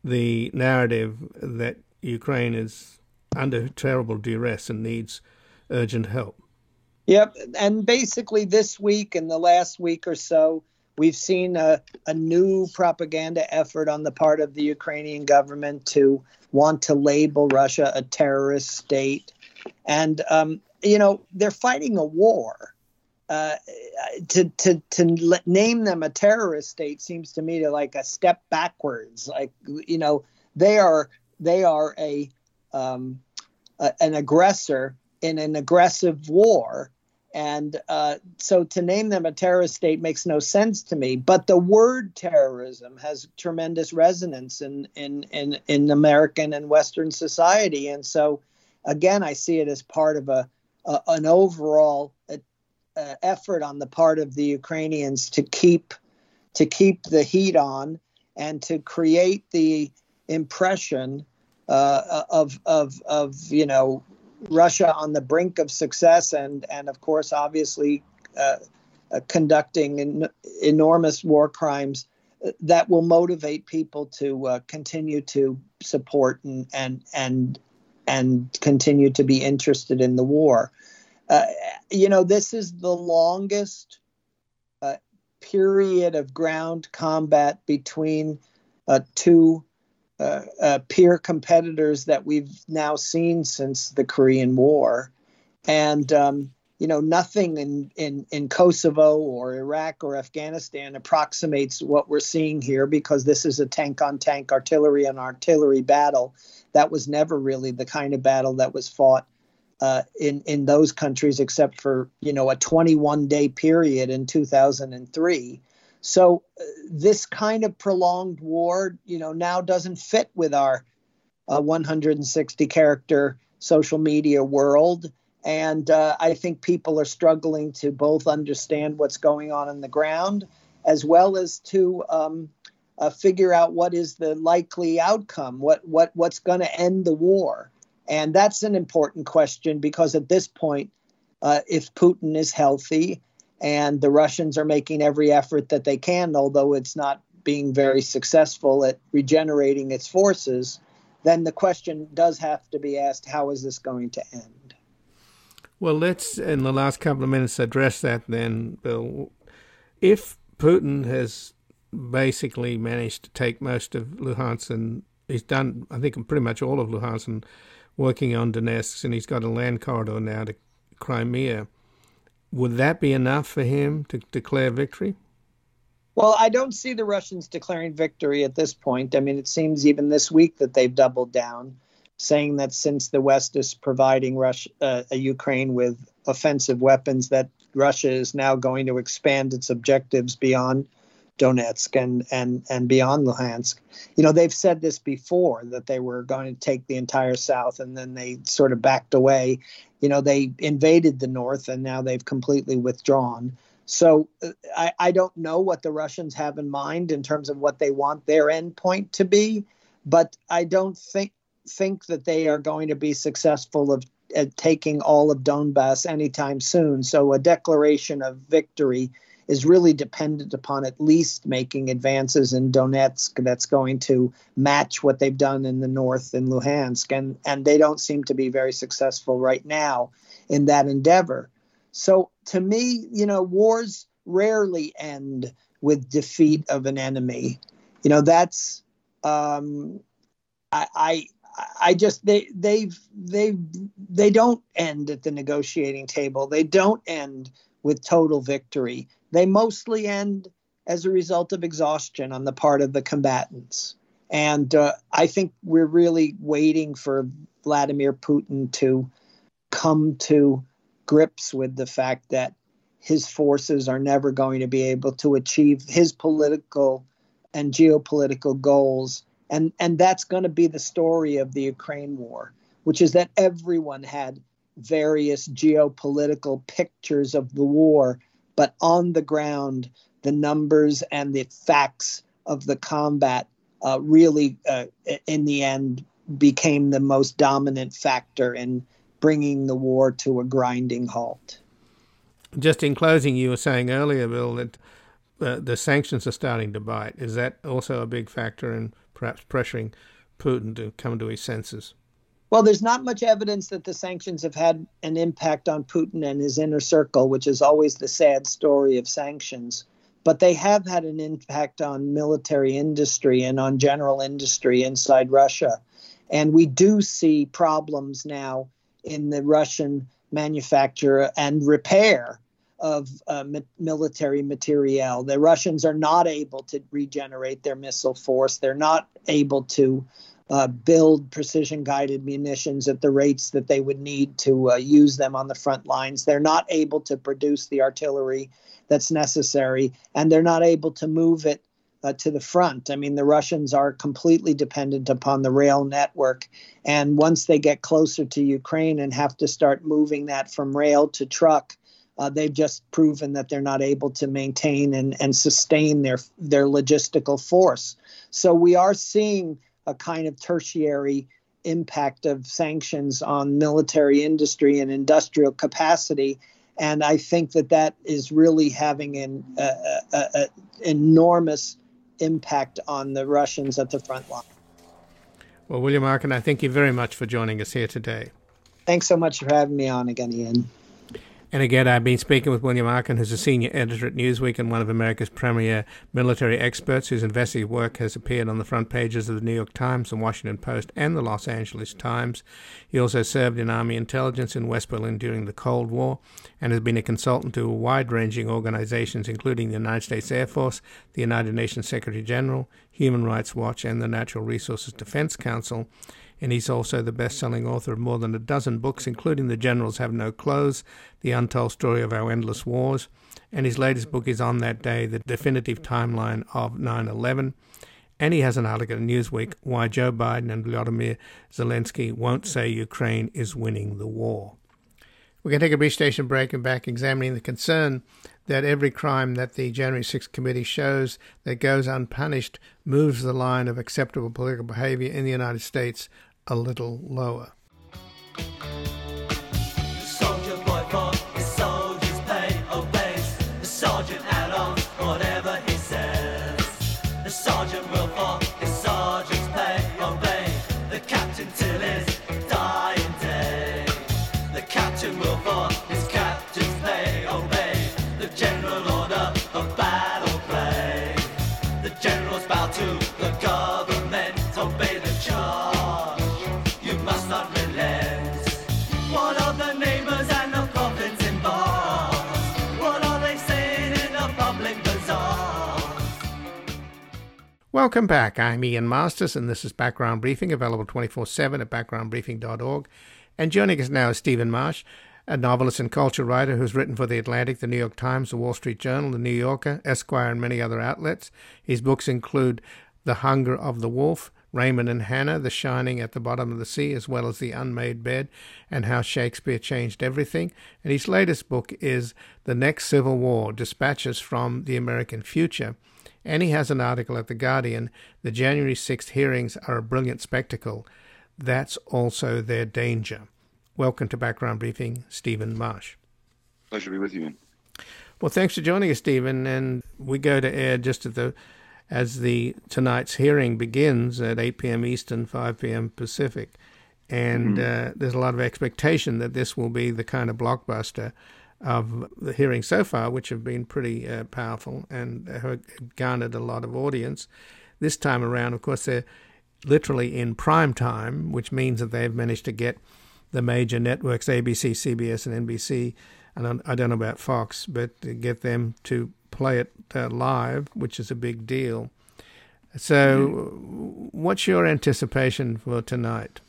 the narrative that Ukraine is under terrible duress and needs urgent help. Yep. And basically this week and the last week or so, we've seen a, a new propaganda effort on the part of the Ukrainian government to want to label Russia a terrorist state. And, um, you know, they're fighting a war. Uh, to to to name them a terrorist state seems to me to like a step backwards. Like, you know, they are they are a, um, a an aggressor in an aggressive war. And uh, so to name them a terrorist state makes no sense to me. But the word terrorism has tremendous resonance in, in, in, in American and Western society. And so, again, I see it as part of a, a an overall uh, uh, effort on the part of the Ukrainians to keep to keep the heat on and to create the impression uh, of, of, of, you know, Russia on the brink of success and, and of course, obviously uh, uh, conducting en- enormous war crimes that will motivate people to uh, continue to support and, and and and continue to be interested in the war. Uh, you know, this is the longest uh, period of ground combat between uh, two Uh, uh, peer competitors that we've now seen since the Korean War. And, um, you know, nothing in, in, in Kosovo or Iraq or Afghanistan approximates what we're seeing here, because this is a tank-on-tank, artillery-on-artillery battle. That was never really the kind of battle that was fought uh, in, in those countries, except for, you know, a twenty-one day period in two thousand three. So uh, this kind of prolonged war, you know, now doesn't fit with our uh, one hundred sixty character social media world. And uh, I think people are struggling to both understand what's going on on the ground, as well as to um, uh, figure out what is the likely outcome, what what what's going to end the war. And that's an important question, because at this point, uh, if Putin is healthy, and the Russians are making every effort that they can, although it's not being very successful at regenerating its forces, then the question does have to be asked, how is this going to end? Well, let's, in the last couple of minutes, address that then, Bill. If Putin has basically managed to take most of Luhansk, and he's done, I think, pretty much all of Luhansk, and working on Donetsk, and he's got a land corridor now to Crimea, would that be enough for him to declare victory? Well, I don't see the Russians declaring victory at this point. I mean, it seems even this week that they've doubled down, saying that since the West is providing Russia, uh, Ukraine with offensive weapons, that Russia is now going to expand its objectives beyond Donetsk and, and, and beyond Luhansk. You know, they've said this before, that they were going to take the entire South, and then they sort of backed away. You know, they invaded the North, and now they've completely withdrawn. So uh, I, I don't know what the Russians have in mind in terms of what they want their endpoint to be, but I don't think think that they are going to be successful of at taking all of Donbass anytime soon. So a declaration of victory is really dependent upon at least making advances in Donetsk that's going to match what they've done in the North in Luhansk. And, and they don't seem to be very successful right now in that endeavor. So to me, you know, wars rarely end with defeat of an enemy. You know, that's, um, I, I, I just, they, they've, they, they don't end at the negotiating table. They don't end with total victory. They mostly end as a result of exhaustion on the part of the combatants. And uh, I think we're really waiting for Vladimir Putin to come to grips with the fact that his forces are never going to be able to achieve his political and geopolitical goals. And, and that's going to be the story of the Ukraine war, which is that everyone had various geopolitical pictures of the war but on the ground, the numbers and the facts of the combat uh, really, uh, in the end, became the most dominant factor in bringing the war to a grinding halt. Just in closing, you were saying earlier, Bill, that uh, the sanctions are starting to bite. Is that also a big factor in perhaps pressuring Putin to come to his senses? Well, there's not much evidence that the sanctions have had an impact on Putin and his inner circle, which is always the sad story of sanctions. But they have had an impact on military industry and on general industry inside Russia. And we do see problems now in the Russian manufacture and repair of uh, mi- military materiel. The Russians are not able to regenerate their missile force. They're not able to uh, build precision-guided munitions at the rates that they would need to uh, use them on the front lines. They're not able to produce the artillery that's necessary, and they're not able to move it Uh, to the front. I mean, the Russians are completely dependent upon the rail network. And once they get closer to Ukraine and have to start moving that from rail to truck, uh, they've just proven that they're not able to maintain and, and sustain their, their logistical force. So we are seeing a kind of tertiary impact of sanctions on military industry and industrial capacity. And I think that that is really having an uh, uh, uh, enormous impact on the Russians at the front line. Well, William Arkin, I thank you very much for joining us here today. Thanks so much for having me on again, Ian. And again, I've been speaking with William Arkin, who's a senior editor at Newsweek and one of America's premier military experts, whose investigative work has appeared on the front pages of the New York Times, the Washington Post, and the Los Angeles Times. He also served in Army intelligence in West Berlin during the Cold War and has been a consultant to wide-ranging organizations, including the United States Air Force, the United Nations Secretary General, Human Rights Watch, and the Natural Resources Defense Council. And he's also the best-selling author of more than a dozen books, including The Generals Have No Clothes, The Untold Story of Our Endless Wars, and his latest book is On That Day, The Definitive Timeline of nine eleven. And he has an article in Newsweek, Why Joe Biden and Volodymyr Zelensky Won't Say Ukraine Is Winning the War. We're going to take a brief station break and back examining the concern that every crime that the January sixth Committee shows that goes unpunished moves the line of acceptable political behavior in the United States a little lower. Welcome back. I'm Ian Masters, and this is Background Briefing, available twenty-four seven at background briefing dot org. And joining us now is Stephen Marche, a novelist and culture writer who's written for The Atlantic, The New York Times, The Wall Street Journal, The New Yorker, Esquire, and many other outlets. His books include The Hunger of the Wolf, Raymond and Hannah, The Shining at the Bottom of the Sea, as well as The Unmade Bed and How Shakespeare Changed Everything. And his latest book is The Next Civil War, Dispatches from the American Future. And he has an article at The Guardian, The January sixth Hearings Are a Brilliant Spectacle. That's also their danger. Welcome to Background Briefing, Stephen Marche. Pleasure to be with you, Ian. Well, thanks for joining us, Stephen. And we go to air just at the as the tonight's hearing begins at eight p.m. Eastern, five p.m. Pacific. And mm-hmm. uh, there's a lot of expectation that this will be the kind of blockbuster of the hearings so far, which have been pretty uh, powerful and have garnered a lot of audience. This time around, of course, they're literally in prime time, which means that they've managed to get the major networks, A B C, C B S, and N B C, and I don't know about Fox, but to get them to play it uh, live, which is a big deal. So what's your anticipation for tonight?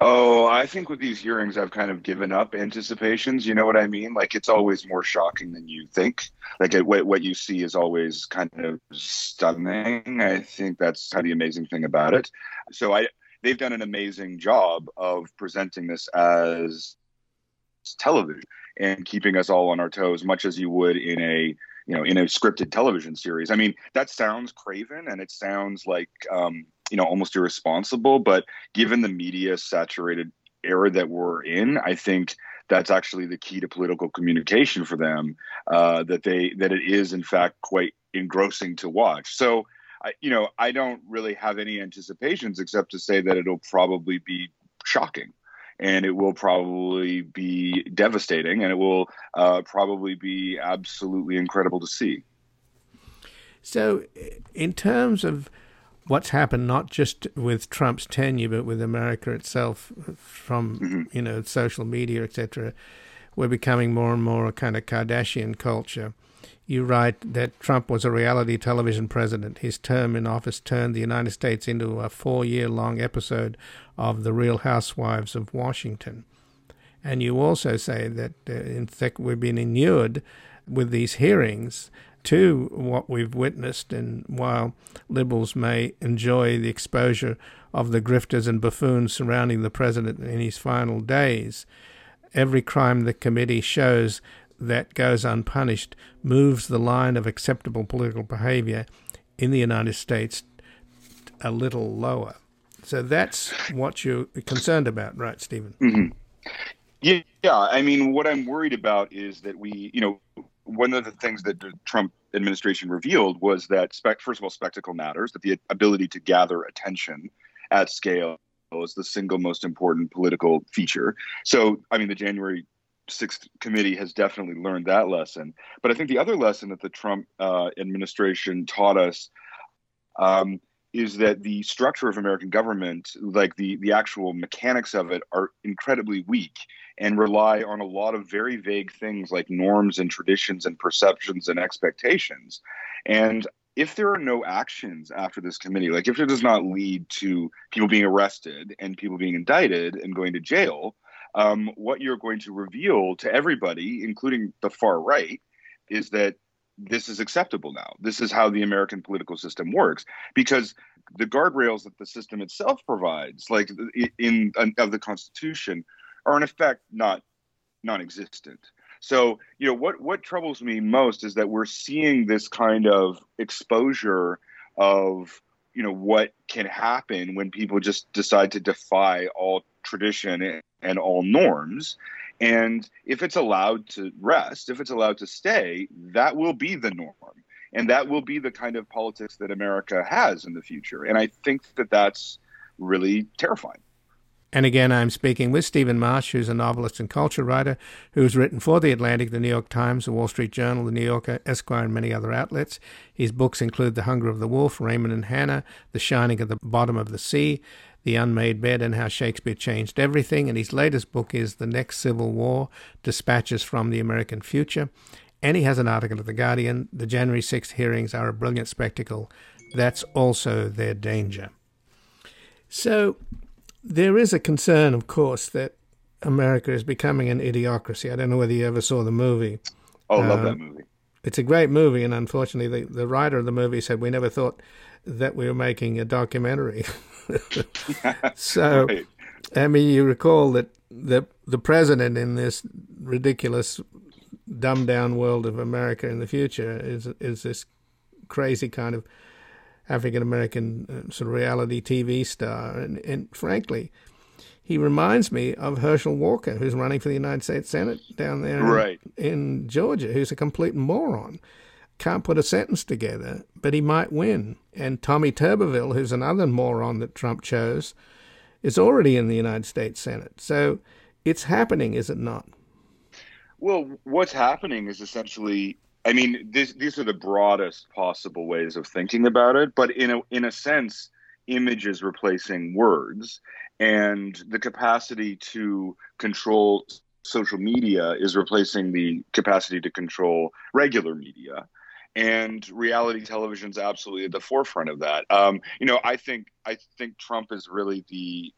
Oh, I think with these hearings, I've kind of given up anticipations. You know what I mean? Like, it's always more shocking than you think. Like, what what you see is always kind of stunning. I think that's kind of the amazing thing about it. So I, they've done an amazing job of presenting this as television. and keeping us all on our toes, much as you would in a, you know, in a scripted television series. I mean, that sounds craven and it sounds like, um, you know, almost irresponsible, but given the media saturated era that we're in, I think that's actually the key to political communication for them, uh, that they, that it is in fact quite engrossing to watch. So, I, you know, I don't really have any anticipations except to say that it'll probably be shocking. And it will probably be devastating, and it will uh, probably be absolutely incredible to see. So in terms of what's happened, not just with Trump's tenure, but with America itself, from, mm-hmm. you know, social media, et cetera, we're becoming more and more a kind of Kardashian culture. You write that Trump was a reality television president. His term in office turned the United States into a four-year-long episode of The Real Housewives of Washington. And you also say that, uh, in fact, we've been inured with these hearings to what we've witnessed. And while liberals may enjoy the exposure of the grifters and buffoons surrounding the president in his final days, every crime the committee shows that goes unpunished moves the line of acceptable political behavior in the United States a little lower. So that's what you're concerned about, right, Stephen? Mm-hmm. Yeah, yeah. I mean, what I'm worried about is that we, you know, one of the things that the Trump administration revealed was that, spec- first of all, spectacle matters, that the ability to gather attention at scale is the single most important political feature. So, I mean, the January sixth committee has definitely learned that lesson. But I think the other lesson that the Trump uh, administration taught us um, is that the structure of American government, like the, the actual mechanics of it, are incredibly weak and rely on a lot of very vague things like norms and traditions and perceptions and expectations. And if there are no actions after this committee, like if it does not lead to people being arrested and people being indicted and going to jail, Um, what you're going to reveal to everybody, including the far right, is that this is acceptable now. This is how the American political system works, because the guardrails that the system itself provides, like in, in of the Constitution, are in effect not non-existent. So, you know, what what troubles me most is that we're seeing this kind of exposure of, you know, what can happen when people just decide to defy all tradition and all norms. And if it's allowed to rest, if it's allowed to stay, that will be the norm. And that will be the kind of politics that America has in the future. And I think that that's really terrifying. And again, I'm speaking with Stephen Marche, who's a novelist and culture writer, who's written for The Atlantic, The New York Times, The Wall Street Journal, The New Yorker, Esquire, and many other outlets. His books include The Hunger of the Wolf, Raymond and Hannah, The Shining at the Bottom of the Sea, The Unmade Bed, and How Shakespeare Changed Everything. And his latest book is The Next Civil War, Dispatches from the American Future. And he has an article at The Guardian, The January sixth hearings are a brilliant spectacle. That's also their danger. So there is a concern, of course, that America is becoming an idiocracy. I don't know whether you ever saw the movie. Oh, I love uh, that movie. It's a great movie, and unfortunately the, the writer of the movie said, we never thought that we were making a documentary. So, right. I mean, you recall that the the president in this ridiculous, dumbed-down world of America in the future is is this crazy kind of African-American sort of reality T V star. And, and frankly, he reminds me of Herschel Walker, who's running for the United States Senate down there right. in, in Georgia, who's a complete moron. Can't put a sentence together, but he might win. And Tommy Tuberville, who's another moron that Trump chose, is already in the United States Senate. So it's happening, is it not? Well, what's happening is essentially, I mean, this, these are the broadest possible ways of thinking about it, but in a, in a sense, images replacing words, and the capacity to control social media is replacing the capacity to control regular media. And reality television is absolutely at the forefront of that. Um, you know, I think I think Trump is really the,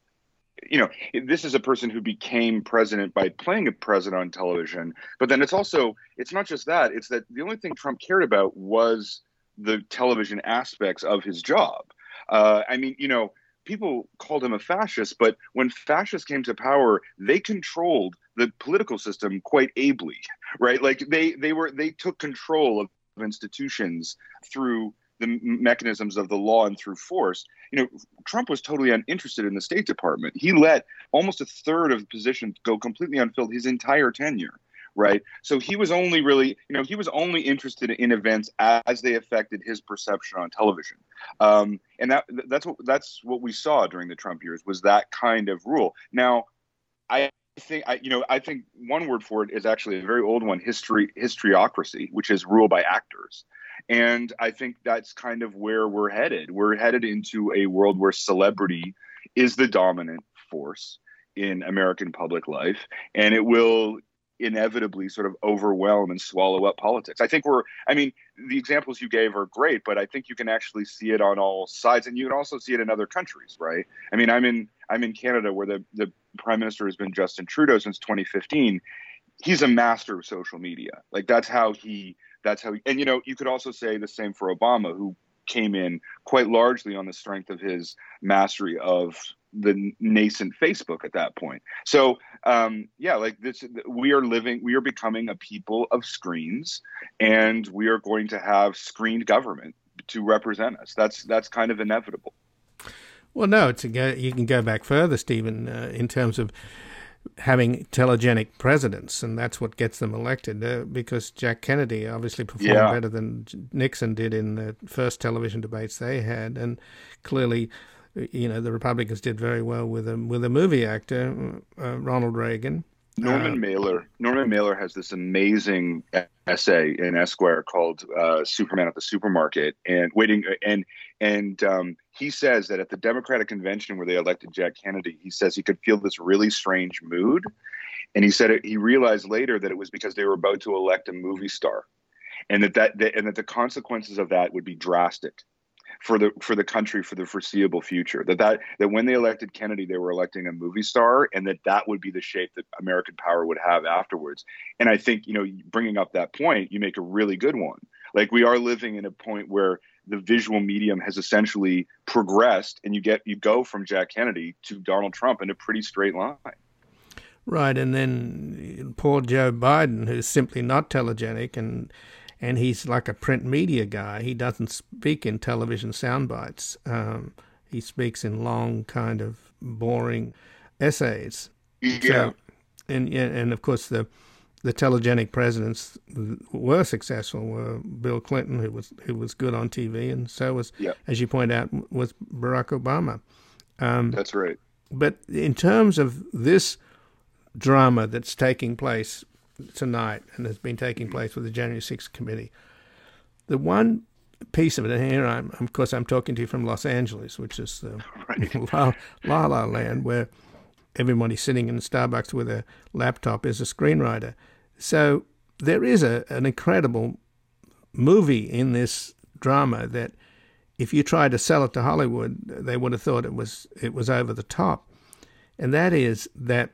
you know, this is a person who became president by playing a president on television. But then it's also, it's not just that. It's that the only thing Trump cared about was the television aspects of his job. Uh, I mean, you know, people called him a fascist, but when fascists came to power, they controlled the political system quite ably, right? Like they they were they took control of institutions through the mechanisms of the law and through force. You know, Trump was totally uninterested in the State Department. He let almost a third of the positions go completely unfilled his entire tenure, right? So he was only really, you know, he was only interested in events as they affected his perception on television. Um, and that that's what that's what we saw during the Trump years, was that kind of rule. Now, I I think, I, you know, I think one word for it is actually a very old one, history, histriocracy, which is rule by actors. And I think that's kind of where we're headed. We're headed into a world where celebrity is the dominant force in American public life, and it will inevitably sort of overwhelm and swallow up politics. I think we're, I mean, the examples you gave are great, but I think you can actually see it on all sides, and you can also see it in other countries, right? I mean, I'm in, I'm in Canada, where the, the prime minister has been Justin Trudeau since twenty fifteen. He's a master of social media. Like that's how he, that's how, he, and you know, you could also say the same for Obama, who came in quite largely on the strength of his mastery of the nascent Facebook at that point. So um, yeah, like this, we are living, we are becoming a people of screens, and we are going to have screened government to represent us. That's, that's kind of inevitable. Well, no, it's a, you can go back further, Stephen, uh, in terms of having telegenic presidents, and that's what gets them elected, uh, because Jack Kennedy obviously performed yeah. better than Nixon did in the first television debates they had, and clearly, you know, the Republicans did very well with a, with a movie actor, uh, Ronald Reagan. Norman uh, Mailer. Norman Mailer has this amazing essay in Esquire called uh, "Superman at the Supermarket," and waiting and and um, he says that at the Democratic convention where they elected Jack Kennedy, he says he could feel this really strange mood, and he said it, he realized later that it was because they were about to elect a movie star, and that that, that and that the consequences of that would be drastic for the for the country for the foreseeable future, that that that when they elected Kennedy, they were electing a movie star, and that that would be the shape that American power would have afterwards. And I think, you know, bringing up that point, you make a really good one. Like, we are living in a point where the visual medium has essentially progressed, and you get you go from Jack Kennedy to Donald Trump in a pretty straight line. Right. And then poor Joe Biden, who's simply not telegenic, and And he's like a print media guy. He doesn't speak in television sound bites. Um, he speaks in long, kind of boring essays. Yeah. So, and and of course the the telegenic presidents were successful. Were Bill Clinton, who was who was good on T V, and so was, yeah. as you point out, was Barack Obama. Um, That's right. But in terms of this drama that's taking place tonight and has been taking place with the January sixth committee, the one piece of it, and here I'm, of course, I'm talking to you from Los Angeles, which is the right. la, la La Land, where everybody sitting in Starbucks with a laptop is a screenwriter. So there is a an incredible movie in this drama that, if you tried to sell it to Hollywood, they would have thought it was it was over the top, and that is that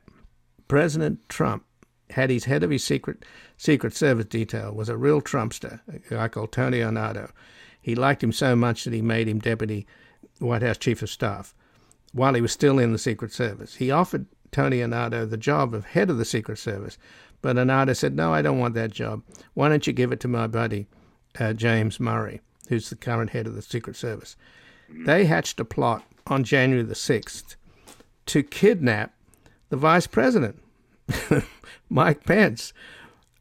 President Trump had his head of his secret secret service detail, was a real Trumpster, a guy called Tony Ornato. He liked him so much that he made him deputy White House chief of staff while he was still in the Secret Service. He offered Tony Ornato the job of head of the Secret Service, but Ornato said, no, I don't want that job. Why don't you give it to my buddy, uh, James Murray, who's the current head of the Secret Service. They hatched a plot on January the sixth to kidnap the vice president, Mike Pence,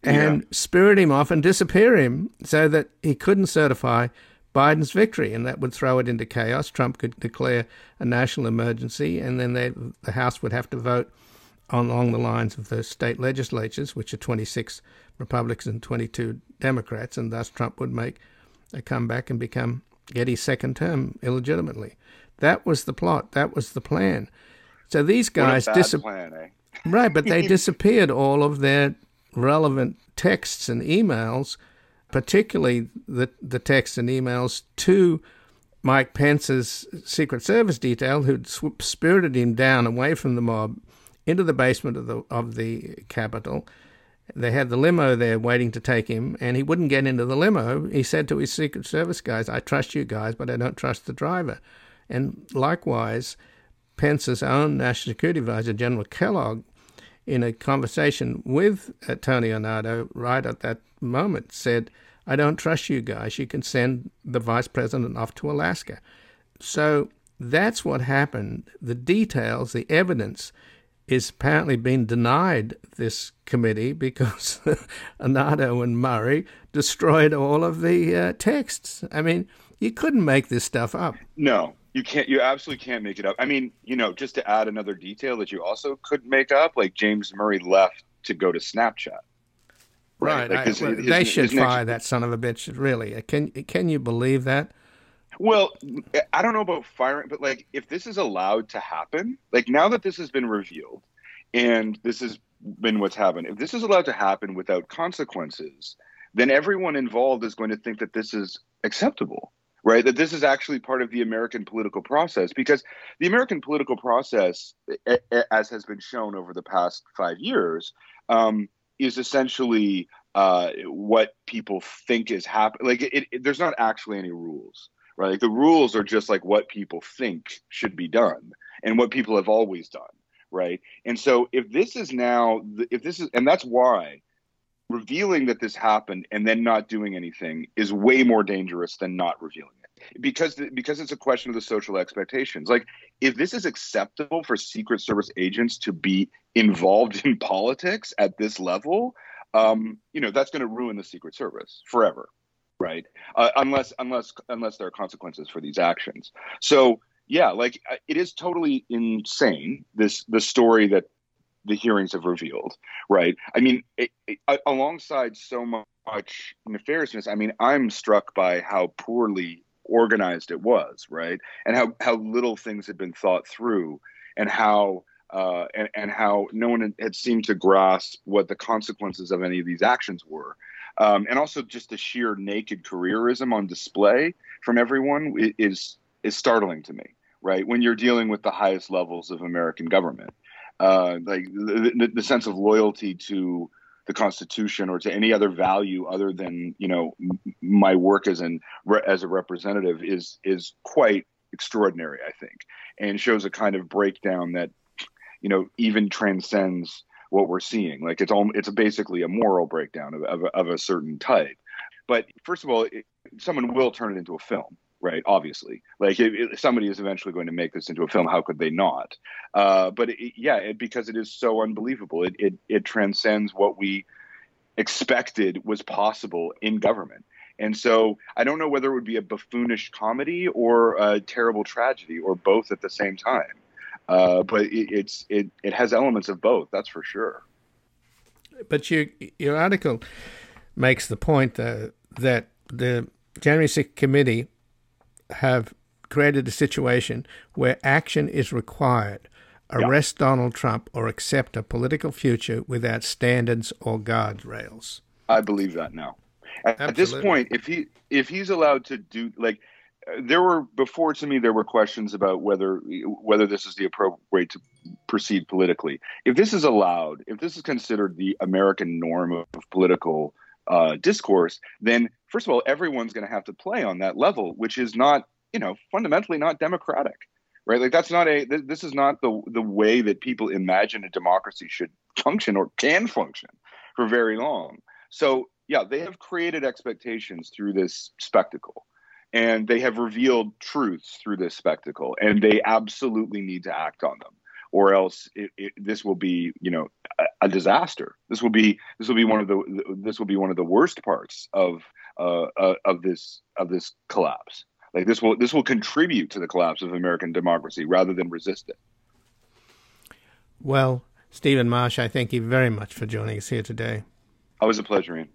and yeah. spirit him off and disappear him so that he couldn't certify Biden's victory, and that would throw it into chaos. Trump could declare a national emergency, and then they, the House would have to vote on, along the lines of the state legislatures, which are twenty-six Republicans and twenty-two Democrats, and thus Trump would make a comeback and become get his second term illegitimately. That was the plot. That was the plan. So these guys disappeared. Right, but they disappeared all of their relevant texts and emails, particularly the the texts and emails to Mike Pence's Secret Service detail, who'd sw- spirited him down away from the mob into the basement of the of the Capitol. They had the limo there waiting to take him, and he wouldn't get into the limo. He said to his Secret Service guys, I trust you guys, but I don't trust the driver. And likewise, Pence's own National Security Advisor, General Kellogg, in a conversation with uh, Tony Ornato right at that moment said, I don't trust you guys. You can send the vice president off to Alaska. So that's what happened. The details, the evidence, is apparently being denied this committee because Ornato and Murray destroyed all of the uh, texts. I mean, you couldn't make this stuff up. No, you can't. You absolutely can't make it up. I mean, you know, just to add another detail that you also could make up, like James Murray left to go to Snapchat. Right. right. Like his, I, well, his, they his, should his fire next... that son of a bitch, really. Can, can you believe that? Well, I don't know about firing, but like if this is allowed to happen, like now that this has been revealed and this has been what's happened, if this is allowed to happen without consequences, then everyone involved is going to think that this is acceptable, right? That this is actually part of the American political process, because the American political process, as has been shown over the past five years, um, is essentially uh, what people think is happening. Like it, it, there's not actually any rules. Right, like the rules are just like what people think should be done and what people have always done, right? And so if this is now, if this is, and that's why revealing that this happened and then not doing anything is way more dangerous than not revealing it, because because it's a question of the social expectations. Like if this is acceptable for Secret Service agents to be involved in politics at this level, um, you know, that's going to ruin the Secret Service forever. Right. Uh, unless unless unless there are consequences for these actions. So, yeah, like it is totally insane. This the story that the hearings have revealed. Right. I mean, it, it, alongside so much nefariousness, I mean, I'm struck by how poorly organized it was. Right. And how, how little things had been thought through, and how uh, and, and how no one had seemed to grasp what the consequences of any of these actions were. Um, and also just the sheer naked careerism on display from everyone is is startling to me, right? When you're dealing with the highest levels of American government, uh, like the, the, the sense of loyalty to the Constitution or to any other value other than, you know, my work as an as a representative is is quite extraordinary, I think, and shows a kind of breakdown that, you know, even transcends what we're seeing. Like it's all, it's basically a moral breakdown of, of, of a certain type. But first of all, it, someone will turn it into a film, right? Obviously, like it, it, somebody is eventually going to make this into a film. How could they not? Uh, but it, yeah, it, because it is so unbelievable, it, it, it transcends what we expected was possible in government. And so I don't know whether it would be a buffoonish comedy or a terrible tragedy or both at the same time. Uh, but it, it's it, it has elements of both, that's for sure. But you, your article makes the point, though, that the January sixth committee have created a situation where action is required. Arrest yeah. Donald Trump or accept a political future without standards or guardrails. I believe that now. At, at this point, if he if he's allowed to do, like, there were before to me, there were questions about whether whether this is the appropriate way to proceed politically. If this is allowed, if this is considered the American norm of political uh, discourse, then first of all, everyone's going to have to play on that level, which is not, you know, fundamentally not democratic, right? Like that's not a th- this is not the the way that people imagine a democracy should function or can function for very long. So, yeah, they have created expectations through this spectacle. And they have revealed truths through this spectacle, and they absolutely need to act on them, or else it, it, this will be, you know, a, a disaster. This will be this will be one of the this will be one of the worst parts of uh, uh, of this of this collapse. Like this will this will contribute to the collapse of American democracy rather than resist it. Well, Stephen Marche, I thank you very much for joining us here today. Always a pleasure, Ian.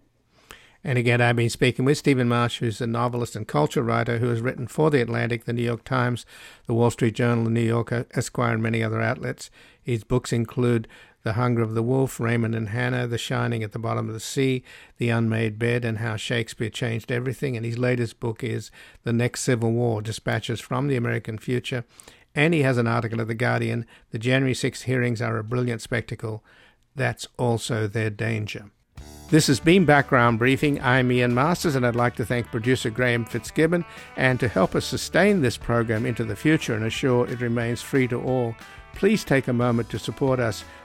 And again, I've been speaking with Stephen Marche, who's a novelist and culture writer who has written for The Atlantic, The New York Times, The Wall Street Journal, The New Yorker, Esquire, and many other outlets. His books include The Hunger of the Wolf, Raymond and Hannah, The Shining at the Bottom of the Sea, The Unmade Bed, and How Shakespeare Changed Everything. And his latest book is The Next Civil War, Dispatches from the American Future. And he has an article at The Guardian, The January sixth hearings are a brilliant spectacle. That's also their danger. This has been Background Briefing. I'm Ian Masters, and I'd like to thank producer Graham Fitzgibbon, and to help us sustain this program into the future and assure it remains free to all, please take a moment to support us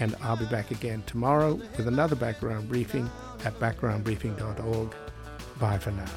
And I'll be back again tomorrow with another Background Briefing at background briefing dot org. Bye for now.